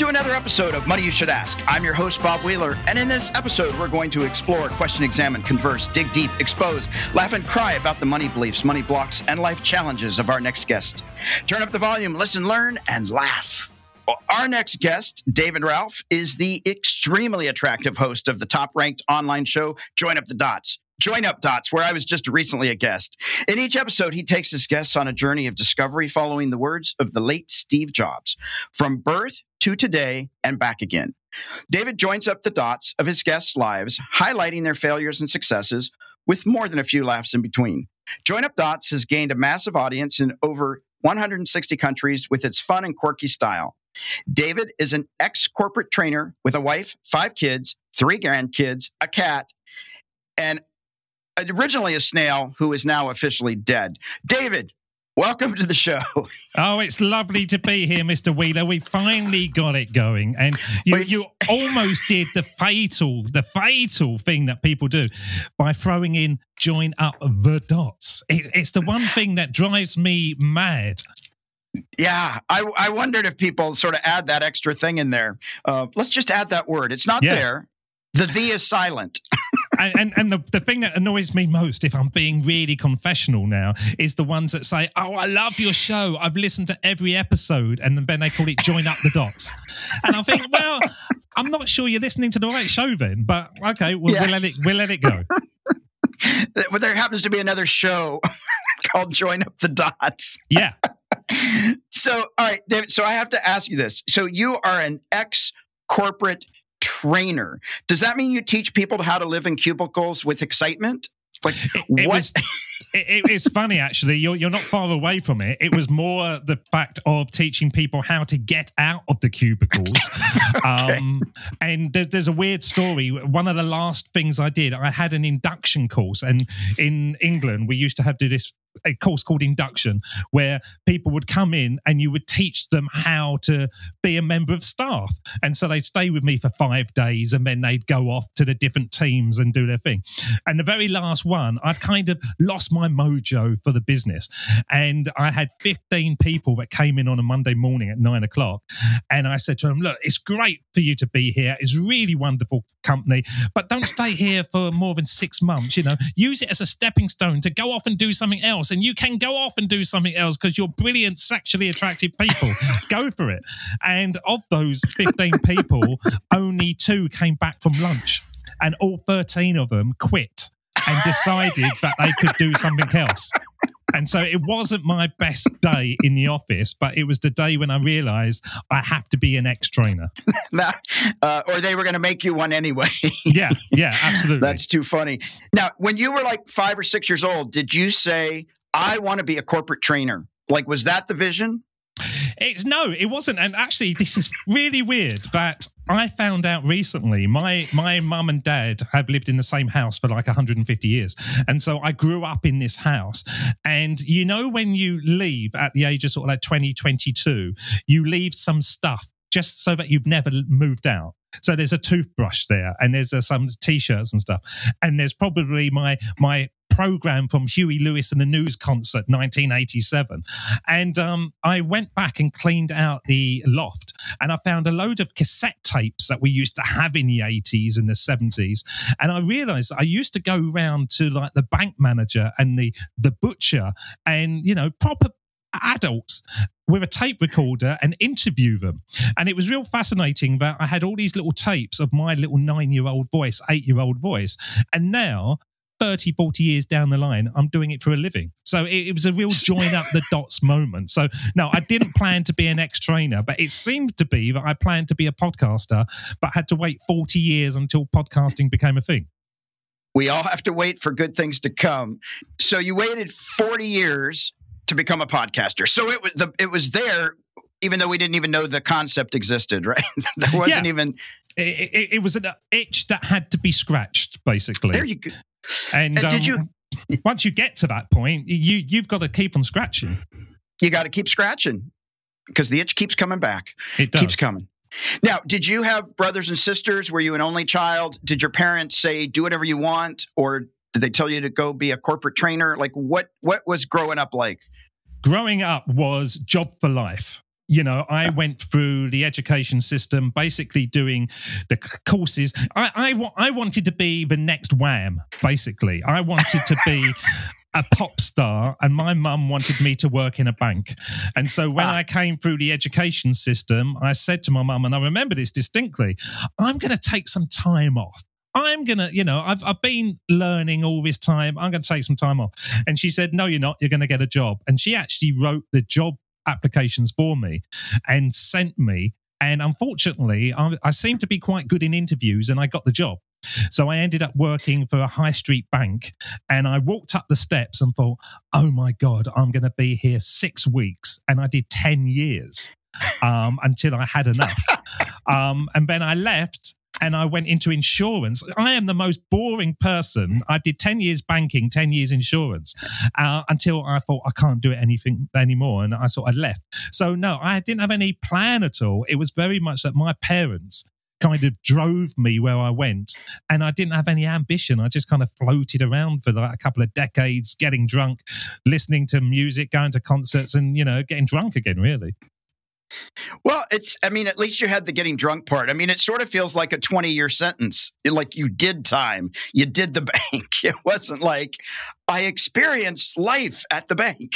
Welcome to another episode of Money You Should Ask. I'm your host, Bob Wheeler, and in this episode, we're going to explore, question, examine, converse, dig deep, expose, laugh and cry about the money beliefs, money blocks, and life challenges of our next guest. Turn up the volume, listen, learn, and laugh. Our next guest, David Ralph, is the extremely attractive host of the top-ranked online show, Join Up Dots, where I was just recently a guest. In each episode, he takes his guests on a journey of discovery following the words of the late Steve Jobs, from birth to today and back again. David joins up the dots of his guests' lives, highlighting their failures and successes with more than a few laughs in between. Join Up Dots has gained a massive audience in over 160 countries with its fun and quirky style. David is an ex-corporate trainer with a wife, 5 kids, 3 grandkids, a cat, and originally a snail who is now officially dead. David, welcome to the show. Oh, it's lovely to be here, Mr. Wheeler. We finally got it going. And you almost did the fatal thing that people do by throwing in Join Up the Dots. It's the one thing that drives me mad. Yeah, I wondered if people sort of add that extra thing in there. Let's just add that word. It's not there. The is silent. And the thing that annoys me most, if I'm being really confessional now, is the ones that say, oh, I love your show. I've listened to every episode. And then they call it Join Up the Dots. And I think, well, I'm not sure you're listening to the right show then. But okay, we'll let it go. Well, there happens to be another show called Join Up the Dots. Yeah. So, all right, David, so I have to ask you this. So you are an ex-corporate trainer. Does that mean you teach people how to live in cubicles with excitement? Like what? It's funny, actually. You're not far away from it. It was more the fact of teaching people how to get out of the cubicles. Okay. And there's a weird story. One of the last things I did, I had an induction course. And in England, we used to have to do this a course called induction, where people would come in and you would teach them how to be a member of staff. And so they'd stay with me for 5 days and then they'd go off to the different teams and do their thing. And the very last one, I'd kind of lost my mojo for the business. And I had 15 people that came in on a Monday morning at 9 o'clock. And I said to them, look, it's great for you to be here. It's really wonderful company, but don't stay here for more than 6 months. You know, use it as a stepping stone to go off and do something else. And you can go off and do something else because you're brilliant, sexually attractive people. Go for it. And of those 15 people, only 2 came back from lunch. And all 13 of them quit and decided that they could do something else. And so it wasn't my best day in the office, but it was the day when I realized I have to be an ex-trainer. Or they were going to make you one anyway. Yeah, absolutely. That's too funny. Now, when you were like 5 or 6 years old, did you say, I want to be a corporate trainer? Like, was that the vision? No, it wasn't. And actually, this is really weird, but I found out recently my mum and dad have lived in the same house for like 150 years. And so I grew up in this house. And you know, when you leave at the age of sort of like 20, 22, you leave some stuff just so that you've never moved out. So there's a toothbrush there and there's some T-shirts and stuff. And there's probably my program from Huey Lewis and the News Concert 1987, and I went back and cleaned out the loft, and I found a load of cassette tapes that we used to have in the 80s and the 70s, and I realized I used to go round to like the bank manager and the butcher and, you know, proper adults with a tape recorder and interview them. And it was real fascinating that I had all these little tapes of my little 9-year-old voice, 8-year-old voice, and now 30, 40 years down the line, I'm doing it for a living. So it was a real Join Up the Dots moment. So no, I didn't plan to be an ex-trainer, but it seemed to be that I planned to be a podcaster, but had to wait 40 years until podcasting became a thing. We all have to wait for good things to come. So you waited 40 years to become a podcaster. So it was there, even though we didn't even know the concept existed, right? There wasn't even... It was an itch that had to be scratched, basically. There you go. And once you get to that point, you've got to keep on scratching. You got to keep scratching because the itch keeps coming back. It does. Keeps coming. Now, did you have brothers and sisters? Were you an only child? Did your parents say, do whatever you want? Or did they tell you to go be a corporate trainer? Like what was growing up like? Growing up was job for life. You know, I went through the education system, basically doing the courses. I wanted to be the next Wham, basically. I wanted to be a pop star, and my mum wanted me to work in a bank. And so when I came through the education system, I said to my mum, and I remember this distinctly, I'm going to take some time off. I'm going to, you know, I've been learning all this time. I'm going to take some time off. And she said, no, you're not. You're going to get a job. And she actually wrote the job applications for me and sent me. And unfortunately, I seemed to be quite good in interviews and I got the job. So I ended up working for a high street bank, and I walked up the steps and thought, oh my God, I'm going to be here 6 weeks. And I did 10 years until I had enough. And then I left. And I went into insurance. I am the most boring person. I did 10 years banking, 10 years insurance, until I thought I can't do it anything anymore. And I sort of left. So no, I didn't have any plan at all. It was very much that my parents kind of drove me where I went, and I didn't have any ambition. I just kind of floated around for like a couple of decades, getting drunk, listening to music, going to concerts and, you know, getting drunk again, really. Well, at least you had the getting drunk part. I mean, it sort of feels like a 20-year sentence, like you did time, you did the bank. It wasn't like I experienced life at the bank.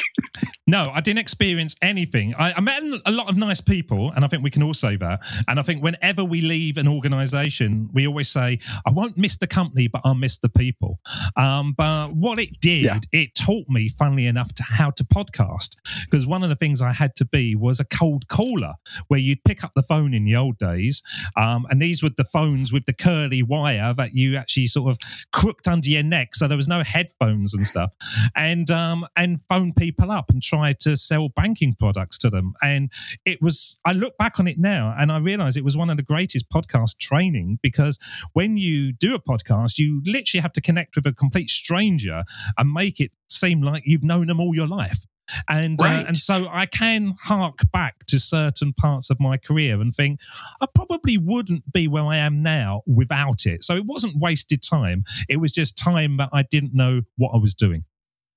No, I didn't experience anything. I met a lot of nice people, and I think we can all say that. And I think whenever we leave an organization, we always say, I won't miss the company, but I'll miss the people. But what it did, it taught me, funnily enough, how to podcast. Because one of the things I had to be was a cold caller, where you'd pick up the phone in the old days. And these were the phones with the curly wire that you actually sort of crooked under your neck. So there was no headphones and stuff. And phone people up and try to sell banking products to them. And it was, I look back on it now and I realize it was one of the greatest podcast training, because when you do a podcast, you literally have to connect with a complete stranger and make it seem like you've known them all your life. And right. And so I can hark back to certain parts of my career and think, I probably wouldn't be where I am now without it. So it wasn't wasted time. It was just time that I didn't know what I was doing.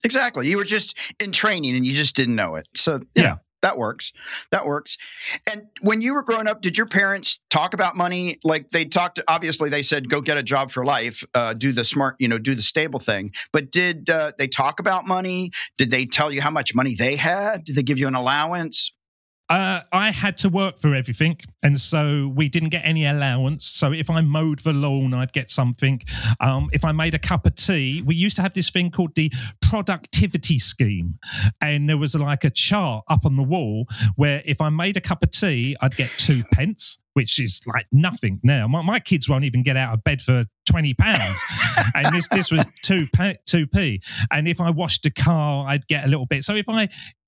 Exactly. You were just in training and you just didn't know it. So yeah, that works. That works. And when you were growing up, did your parents talk about money? Like they talked, obviously they said, go get a job for life, do the smart, you know, do the stable thing. But did they talk about money? Did they tell you how much money they had? Did they give you an allowance? I had to work for everything, and so we didn't get any allowance. So if I mowed the lawn, I'd get something. If I made a cup of tea, we used to have this thing called the productivity scheme, and there was like a chart up on the wall where if I made a cup of tea, I'd get 2 pence, which is like nothing now. My kids won't even get out of bed for £20, and this was 2p. And if I washed the car, I'd get a little bit. So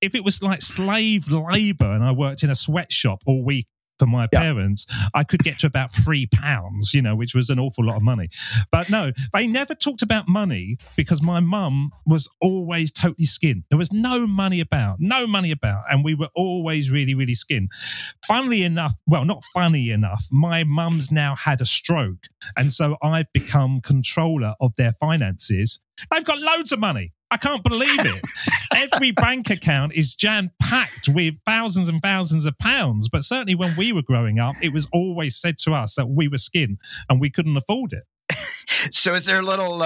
if it was like slave labour and I worked in a sweatshop all week for my parents, I could get to about £3, you know, which was an awful lot of money. But no, they never talked about money because my mum was always totally skin. There was no money about. And we were always really, really skin. Funnily enough, well, not funny enough, my mum's now had a stroke. And so I've become controller of their finances. They've got loads of money. I can't believe it. Every bank account is jam-packed with thousands and thousands of pounds. But certainly when we were growing up, it was always said to us that we were skin and we couldn't afford it. So is there a little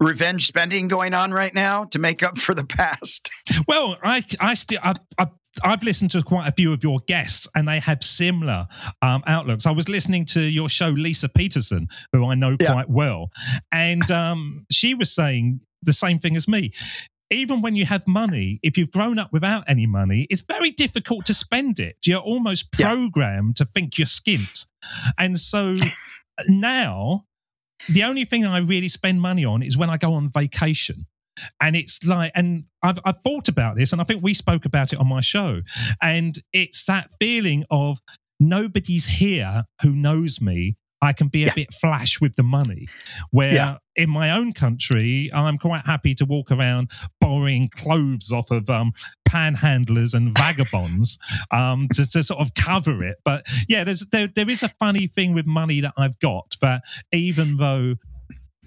revenge spending going on right now to make up for the past? Well, I've listened to quite a few of your guests and they have similar outlooks. I was listening to your show, Lisa Peterson, who I know quite well. And she was saying the same thing as me. Even when you have money, if you've grown up without any money, it's very difficult to spend it. You're almost programmed to think you're skint. And so now the only thing I really spend money on is when I go on vacation. And it's like, and I've thought about this, and I think we spoke about it on my show. And it's that feeling of nobody's here who knows me. I can be a bit flash with the money, where in my own country, I'm quite happy to walk around borrowing clothes off of panhandlers and vagabonds to sort of cover it. But yeah, there is a funny thing with money that I've got, that even though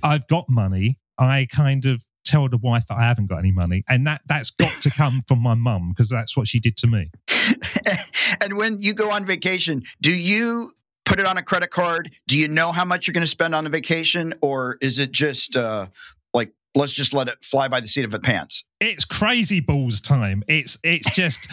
I've got money, I kind of tell the wife that I haven't got any money, and that's got to come from my mum, because that's what she did to me. And when you go on vacation, do you put it on a credit card? Do you know how much you're going to spend on the vacation? Or is it just like, let's just let it fly by the seat of its pants? It's crazy balls time. It's just...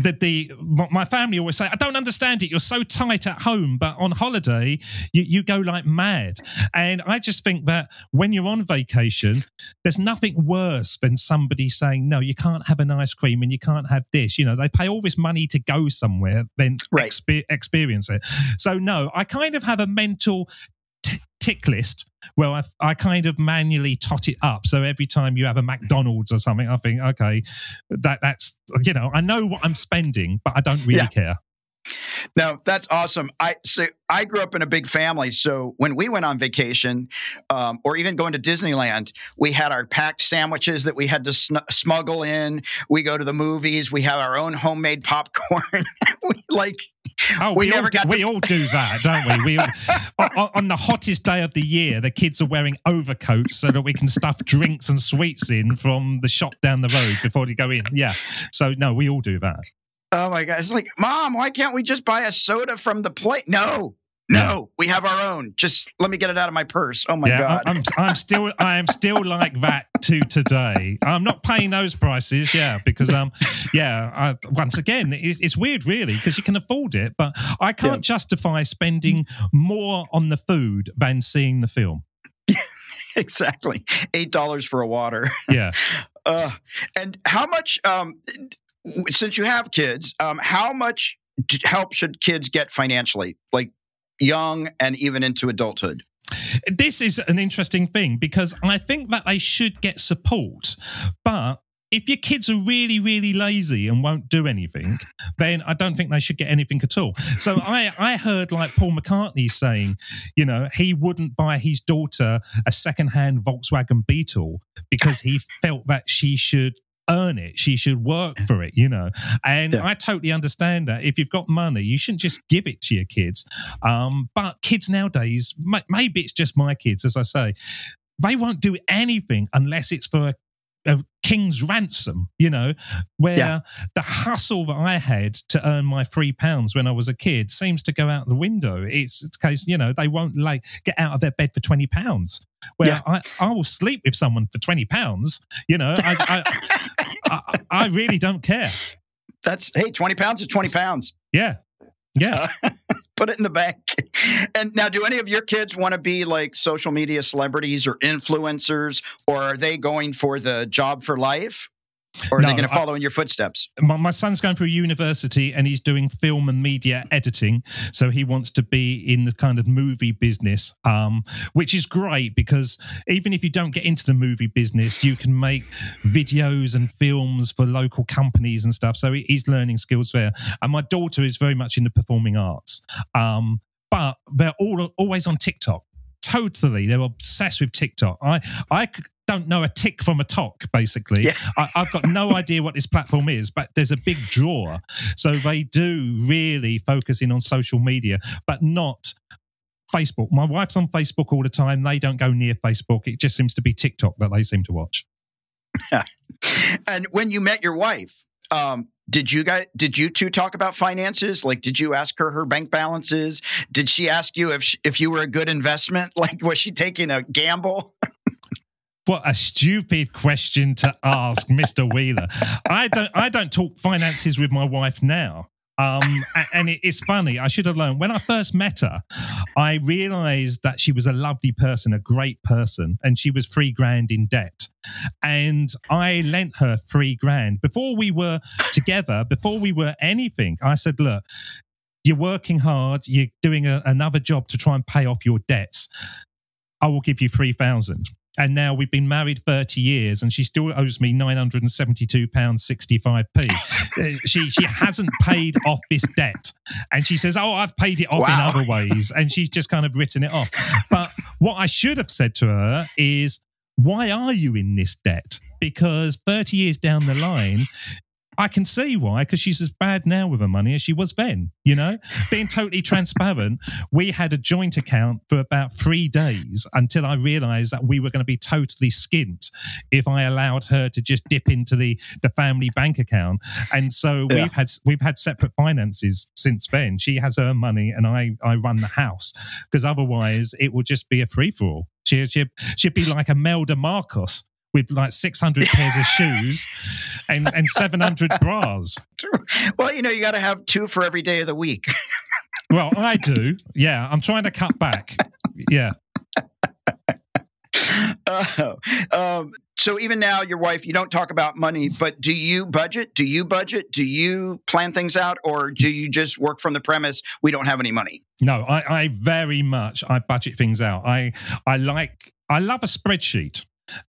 my family always say, I don't understand it. You're so tight at home, but on holiday, you go like mad. And I just think that when you're on vacation, there's nothing worse than somebody saying, no, you can't have an ice cream and you can't have this. You know, they pay all this money to go somewhere, then experience it. So no, I kind of have a mental tick list where I kind of manually tot it up. So every time you have a McDonald's or something, I think, okay, that's, you know, I know what I'm spending, but I don't really care. No, that's awesome. I grew up in a big family. So when we went on vacation or even going to Disneyland, we had our packed sandwiches that we had to smuggle in. We go to the movies. We have our own homemade popcorn. We all do that, don't we? We all, on the hottest day of the year, the kids are wearing overcoats so that we can stuff drinks and sweets in from the shop down the road before they go in. Yeah. So no, we all do that. Oh my God. It's like, Mom, why can't we just buy a soda from the plate? No, we have our own. Just let me get it out of my purse. Oh my God. I'm still like that to today. I'm not paying those prices. Yeah. Because, once again, it's weird really, because you can afford it, but I can't justify spending more on the food than seeing the film. Exactly. $8 for a water. Yeah. And how much, since you have kids, how much help should kids get financially, like young and even into adulthood? This is an interesting thing because I think that they should get support, but if your kids are really, really lazy and won't do anything, then I don't think they should get anything at all. So I heard like Paul McCartney saying, you know, he wouldn't buy his daughter a secondhand Volkswagen Beetle because he felt that she should earn it. She should work for it, you know. And I totally understand that. If you've got money, you shouldn't just give it to your kids. But kids nowadays, maybe it's just my kids, as I say, they won't do anything unless it's for a king's ransom, you know, where the hustle that I had to earn my £3 when I was a kid seems to go out the window. It's the case, you know, they won't like get out of their bed for £20. Where I will sleep with someone for £20, you know, I really don't care. That's, hey, £20 is £20. Yeah. Yeah. Put it in the bank. And now, do any of your kids want to be like social media celebrities or influencers, or are they going for the job for life? Or are they going to follow in your footsteps? My son's going through university and he's doing film and media editing. So he wants to be in the kind of movie business, which is great because even if you don't get into the movie business, you can make videos and films for local companies and stuff. So he's learning skills there. And my daughter is very much in the performing arts, but they're always on TikTok. Totally. They're obsessed with TikTok. I don't know a tick from a tock, basically. Yeah. I've got no idea what this platform is, but there's a big draw. So they do really focus in on social media, but not Facebook. My wife's on Facebook all the time. They don't go near Facebook. It just seems to be TikTok that they seem to watch. Yeah. And when you met your wife, did you two talk about finances? Like, did you ask her bank balances? Did she ask you if you were a good investment? Like, was she taking a gamble? What a stupid question to ask, Mr. Wheeler. I don't talk finances with my wife now. And it's funny. I should have learned. When I first met her, I realized that she was a lovely person, a great person, and she was $3,000 in debt. And I lent her $3,000 before we were together, before we were anything. I said, look, you're working hard. You're doing another job to try and pay off your debts. I will give you $3,000. And now we've been married 30 years and she still owes me £972.65p. She hasn't paid off this debt. And she says, oh, I've paid it off in other ways. And she's just kind of written it off. But what I should have said to her is, why are you in this debt? Because 30 years down the line, I can see why, because she's as bad now with her money as she was then, you know? Being totally transparent, we had a joint account for about 3 days until I realised that we were going to be totally skint if I allowed her to just dip into the family bank account. And so we've had separate finances since then. She has her money and I run the house, because otherwise it will just be a free-for-all. She'd be like Imelda Marcos, with like 600 pairs of shoes and 700 bras. Well, you know, you got to have two for every day of the week. Well, I do. Yeah, I'm trying to cut back. Yeah. So even now, your wife, you don't talk about money, but do you budget? Do you budget? Do you plan things out? Or do you just work from the premise, we don't have any money? No, I very much, I budget things out. I love a spreadsheet.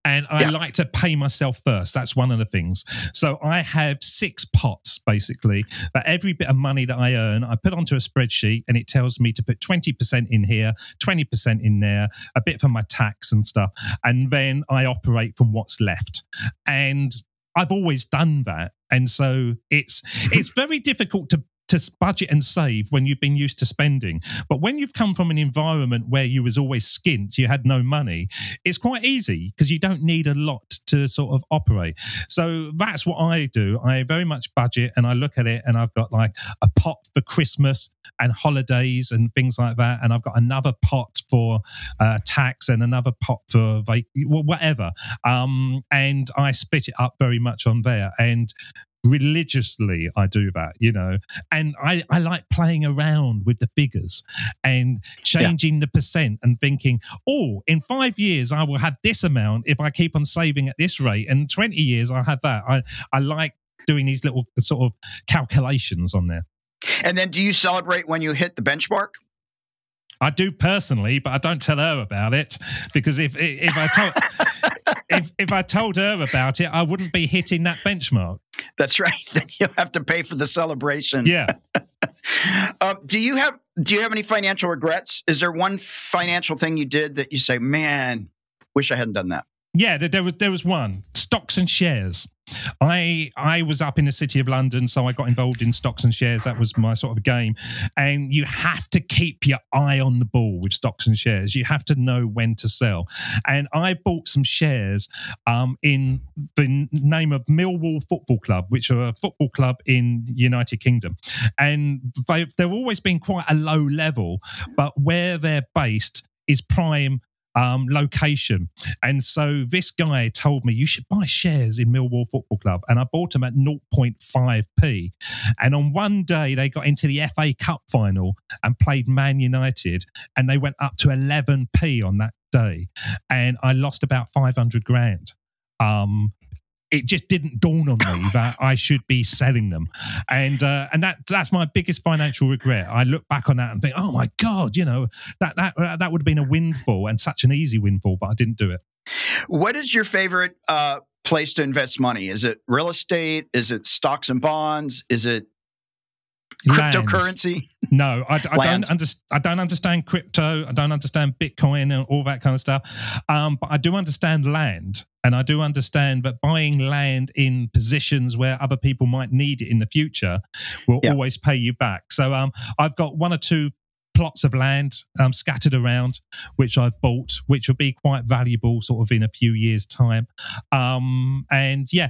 And I like to pay myself first. That's one of the things. So I have 6 pots, basically, that every bit of money that I earn, I put onto a spreadsheet, and it tells me to put 20% in here, 20% in there, a bit for my tax and stuff. And then I operate from what's left. And I've always done that. And so it's very difficult to budget and save when you've been used to spending. But when you've come from an environment where you was always skint, you had no money, it's quite easy because you don't need a lot to sort of operate. So that's what I do. I very much budget and I look at it, and I've got like a pot for Christmas and holidays and things like that. And I've got another pot for tax and another pot for whatever. And I split it up very much on there. And religiously I do that, you know, and I like playing around with the figures and changing the percent and thinking, oh, in 5 years I will have this amount if I keep on saving at this rate, and 20 years I'll have that. I like doing these little sort of calculations on there. And then do you celebrate when you hit the benchmark? I do personally, but I don't tell her about it, because if I told if I told her about it, I wouldn't be hitting that benchmark. That's right. Then you'll have to pay for the celebration. Yeah. Do you have any financial regrets? Is there one financial thing you did that you say, man, wish I hadn't done that? Yeah, there was one. Stocks and shares. I was up in the city of London, so I got involved in stocks and shares. That was my sort of game. And you have to keep your eye on the ball with stocks and shares. You have to know when to sell. And I bought some shares in the name of Millwall Football Club, which are a football club in United Kingdom. And they've always been quite a low level, but where they're based is prime location. And so this guy told me, you should buy shares in Millwall Football Club. And I bought them at 0.5p. And on one day, they got into the FA Cup final and played Man United. And they went up to 11p on that day. And I lost about 500 grand. It just didn't dawn on me that I should be selling them. And that's my biggest financial regret. I look back on that and think, oh my God, you know, that would have been a windfall, and such an easy windfall, but I didn't do it. What is your favorite place to invest money? Is it real estate? Is it stocks and bonds? Is it cryptocurrency? Land. No, I don't understand crypto. I don't understand Bitcoin and all that kind of stuff. But I do understand land. And I do understand that buying land in positions where other people might need it in the future will always pay you back. So I've got 1 or 2 plots of land scattered around, which I've bought, which will be quite valuable sort of in a few years' time. And yeah,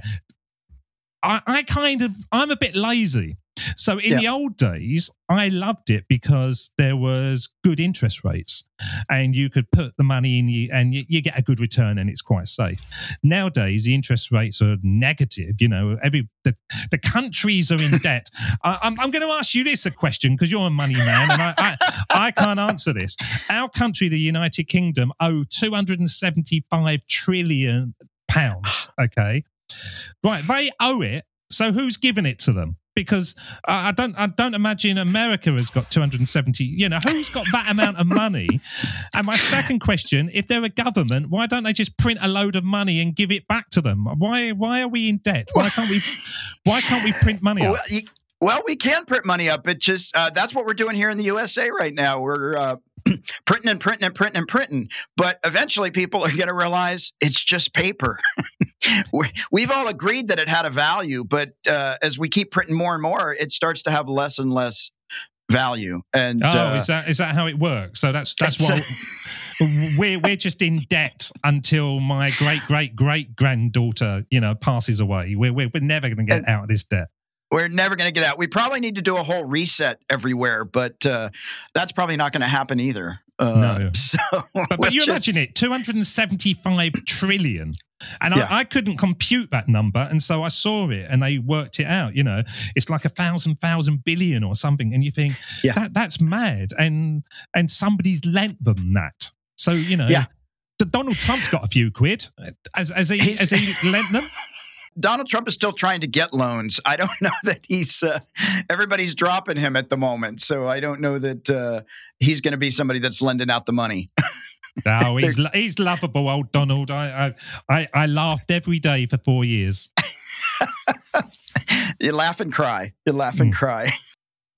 I'm a bit lazy. So in the old days, I loved it because there was good interest rates and you could put the money in and you get a good return and it's quite safe. Nowadays, the interest rates are negative. You know, the countries are in debt. I'm going to ask you this question because you're a money man and I can't answer this. Our country, the United Kingdom, owe £275 trillion. Okay. Right. They owe it. So who's giving it to them? Because I don't imagine America has got 270. You know, who's got that amount of money? And my second question: if they're a government, why don't they just print a load of money and give it back to them? Why are we in debt? Why can't we print money up? Well, we can print money up. It just that's what we're doing here in the USA right now. We're printing and printing and printing and printing. But eventually, people are going to realize it's just paper. We've all agreed that it had a value, but as we keep printing more and more, it starts to have less and less value. And is that how it works? So that's what we're just in debt until my great granddaughter, passes away. We're never going to get out of this debt. We're never going to get out. We probably need to do a whole reset everywhere, but that's probably not going to happen either. No. So, but you imagine it, 275 trillion. And yeah. I couldn't compute that number. And so I saw it and they worked it out. It's like 1,000 billion or something. And you think, that's mad. And somebody's lent them that. So, Donald Trump's got a few quid. Has he lent them? Donald Trump is still trying to get loans. I don't know that he's everybody's dropping him at the moment. So I don't know that he's going to be somebody that's lending out the money. No, he's lovable, old Donald. I laughed every day for 4 years. You laugh and cry.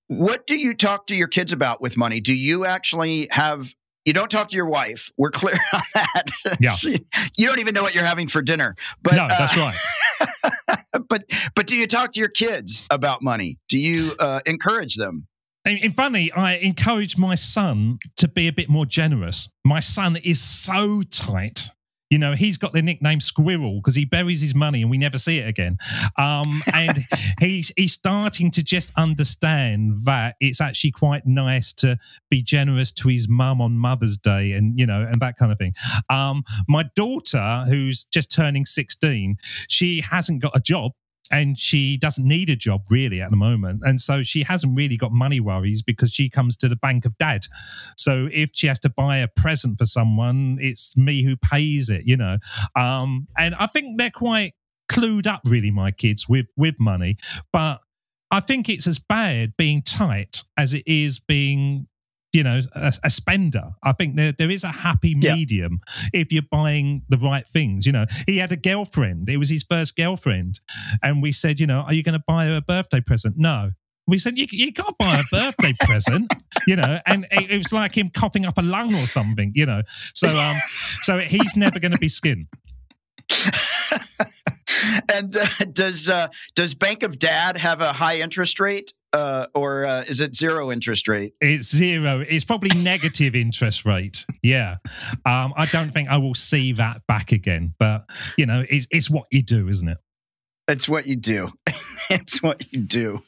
What do you talk to your kids about with money? Do you actually have... You don't talk to your wife. We're clear on that. Yeah. You don't even know what you're having for dinner. But, no, that's right. But do you talk to your kids about money? Do you encourage them? And funny, I encourage my son to be a bit more generous. My son is so tight. He's got the nickname Squirrel because he buries his money and we never see it again. And he's starting to just understand that it's actually quite nice to be generous to his mum on Mother's Day and that kind of thing. My daughter, who's just turning 16, she hasn't got a job. And she doesn't need a job really at the moment. And so she hasn't really got money worries because she comes to the bank of Dad. So if she has to buy a present for someone, it's me who pays it, And I think they're quite clued up really, my kids, with money. But I think it's as bad being tight as it is being... a spender. I think there is a happy medium if you're buying the right things. He had a girlfriend. It was his first girlfriend. And we said, are you going to buy her a birthday present? No. We said, you can't buy a birthday present, and it was like him coughing up a lung or something, So he's never going to be skinned. And does Bank of Dad have a high interest rate? Or is it zero interest rate? It's zero. It's probably negative interest rate. Yeah. I don't think I will see that back again. But, it's what you do, isn't it? It's what you do. It's what you do.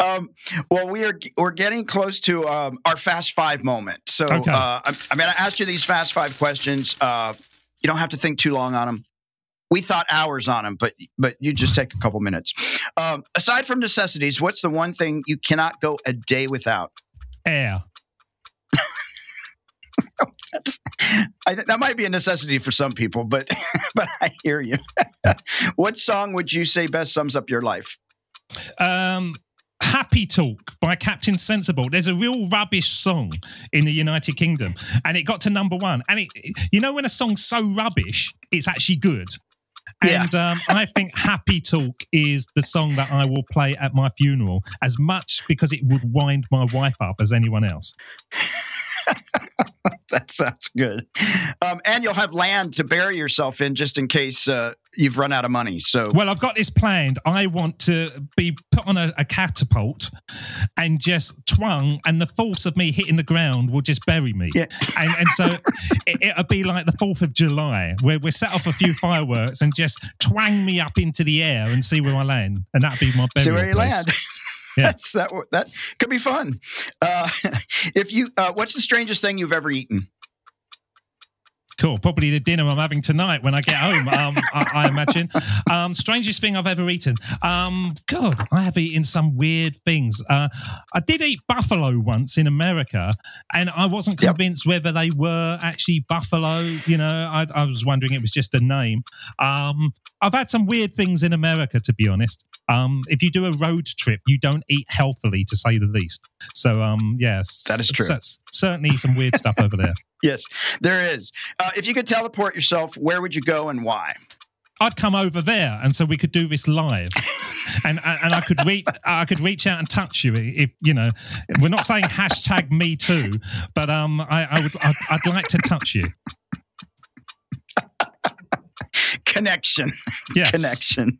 Well, we're getting close to our Fast Five moment. So okay. I'm going to ask you these Fast Five questions. You don't have to think too long on them. We thought hours on them, but you just take a couple minutes. Aside from necessities, what's the one thing you cannot go a day without? Air. That might be a necessity for some people, but I hear you. What song would you say best sums up your life? Happy Talk by Captain Sensible. There's a real rubbish song in the United Kingdom, and it got to number one. And when a song's so rubbish, it's actually good. And I think Happy Talk is the song that I will play at my funeral as much because it would wind my wife up as anyone else. That sounds good. And you'll have land to bury yourself in just in case you've run out of money. Well, I've got this planned. I want to be put on a catapult and just twang, and the force of me hitting the ground will just bury me. Yeah. And so it'll be like the 4th of July where we set off a few fireworks and just twang me up into the air and see where I land. And that'll be my burial place. See where you land. Yeah. That could be fun. What's the strangest thing you've ever eaten? Cool. Probably the dinner I'm having tonight when I get home, I imagine. Strangest thing I've ever eaten. God, I have eaten some weird things. I did eat buffalo once in America, and I wasn't convinced whether they were actually buffalo. I was wondering it was just a name. I've had some weird things in America, to be honest. If you do a road trip, you don't eat healthily, to say the least. So, yes. That is true. Certainly some weird stuff over there. Yes, there is. If you could teleport yourself, where would you go and why? I'd come over there, and so we could do this live, and I could reach out and touch you. If we're not saying #MeToo, but I'd like to touch you. Connection. Yes. Connection.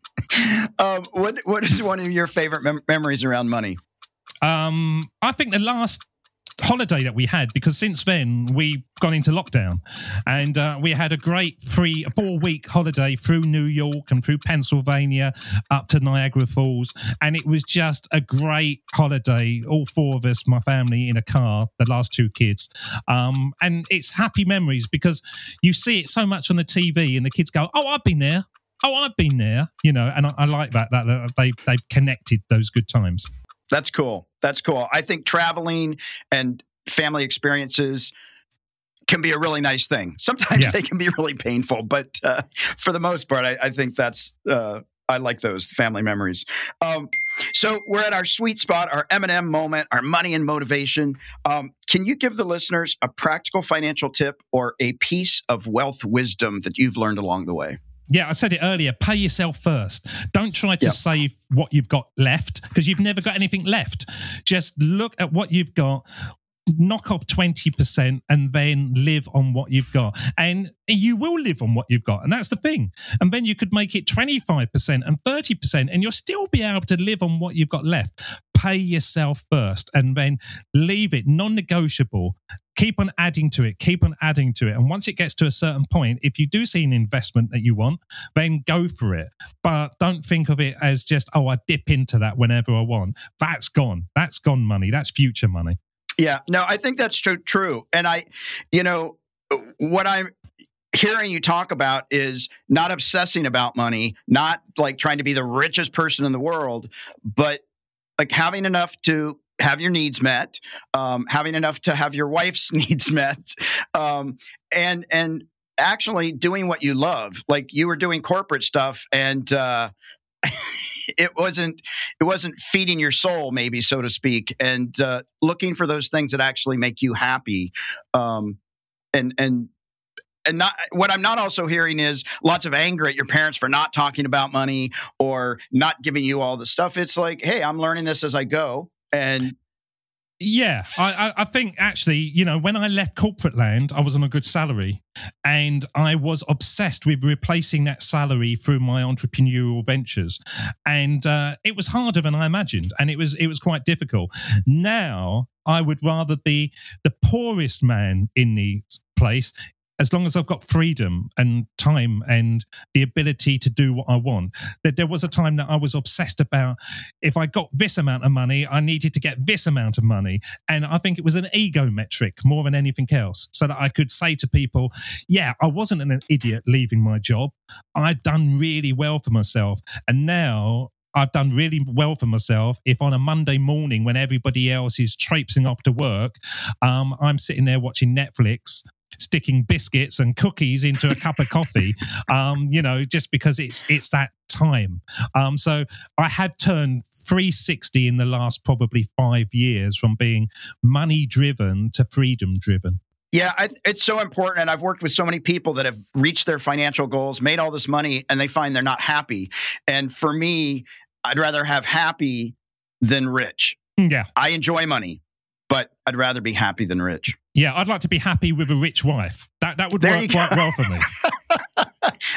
What is one of your favorite memories around money? I think the last holiday that we had, because since then we've gone into lockdown, and we had a great 4-week holiday through New York and through Pennsylvania up to Niagara Falls, and it was just a great holiday, all four of us, my family, in a car, the last two kids, and it's happy memories because you see it so much on the TV and the kids go, oh, I've been there, oh, I've been there, you know, and I like that they've connected those good times. That's cool. That's cool. I think traveling and family experiences can be a really nice thing. Sometimes they can be really painful, but for the most part, I think that's I like those family memories. So we're at our sweet spot, our M&M moment, our money and motivation. Can you give the listeners a practical financial tip or a piece of wealth wisdom that you've learned along the way? Yeah, I said it earlier, pay yourself first. Don't try to save what you've got left, because you've never got anything left. Just look at what you've got, knock off 20%, and then live on what you've got. And you will live on what you've got, and that's the thing. And then you could make it 25% and 30%, and you'll still be able to live on what you've got left. Pay yourself first, and then leave it non-negotiable. Keep on adding to it, keep on adding to it. And once it gets to a certain point, if you do see an investment that you want, then go for it. But don't think of it as just, oh, I dip into that whenever I want. That's gone. That's gone money. That's future money. Yeah. No, I think that's true. And what I'm hearing you talk about is not obsessing about money, not like trying to be the richest person in the world, but like having enough to have your needs met, having enough to have your wife's needs met, and actually doing what you love. Like you were doing corporate stuff, and it wasn't feeding your soul, maybe, so to speak, and looking for those things that actually make you happy. And not, what I'm not also hearing is lots of anger at your parents for not talking about money or not giving you all the stuff. It's like, hey, I'm learning this as I go. And yeah, I think actually, when I left corporate land, I was on a good salary, and I was obsessed with replacing that salary through my entrepreneurial ventures, and it was harder than I imagined, and it was quite difficult. Now I would rather be the poorest man in the place, as long as I've got freedom and time and the ability to do what I want. That there was a time that I was obsessed about, if I got this amount of money, I needed to get this amount of money. And I think it was an ego metric more than anything else, so that I could say to people, yeah, I wasn't an idiot leaving my job. I've done really well for myself. And now I've done really well for myself if on a Monday morning when everybody else is traipsing off to work, I'm sitting there watching Netflix, sticking biscuits and cookies into a cup of coffee, just because it's that time. So I had turned 360 in the last probably 5 years, from being money-driven to freedom-driven. Yeah, it's so important. And I've worked with so many people that have reached their financial goals, made all this money, and they find they're not happy. And for me, I'd rather have happy than rich. Yeah, I enjoy money, but I'd rather be happy than rich. Yeah, I'd like to be happy with a rich wife. That would work quite well for me.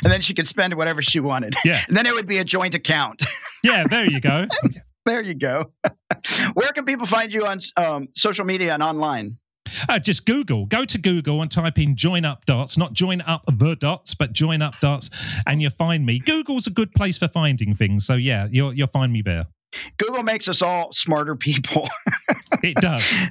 And then she could spend whatever she wanted. Yeah. And then it would be a joint account. Yeah, there you go. There you go. Where can people find you on social media and online? Just Google. Go to Google and type in Join Up Dots, not Join Up the Dots, but Join Up Dots, and you'll find me. Google's a good place for finding things. So yeah, you'll find me there. Google makes us all smarter people. It does.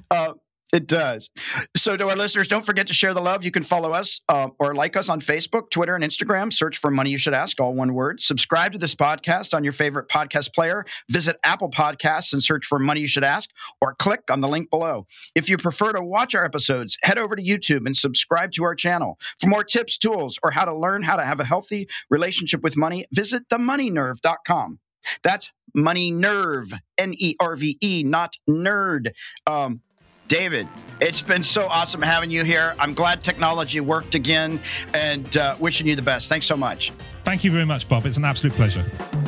It does. So to our listeners, don't forget to share the love. You can follow us or like us on Facebook, Twitter, and Instagram. Search for Money You Should Ask, all one word. Subscribe to this podcast on your favorite podcast player. Visit Apple Podcasts and search for Money You Should Ask, or click on the link below. If you prefer to watch our episodes, head over to YouTube and subscribe to our channel. For more tips, tools, or how to learn how to have a healthy relationship with money, visit themoneynerve.com. That's Money Nerve, N-E-R-V-E, not nerd. David, it's been so awesome having you here. I'm glad technology worked again, and wishing you the best. Thanks so much. Thank you very much, Bob. It's an absolute pleasure.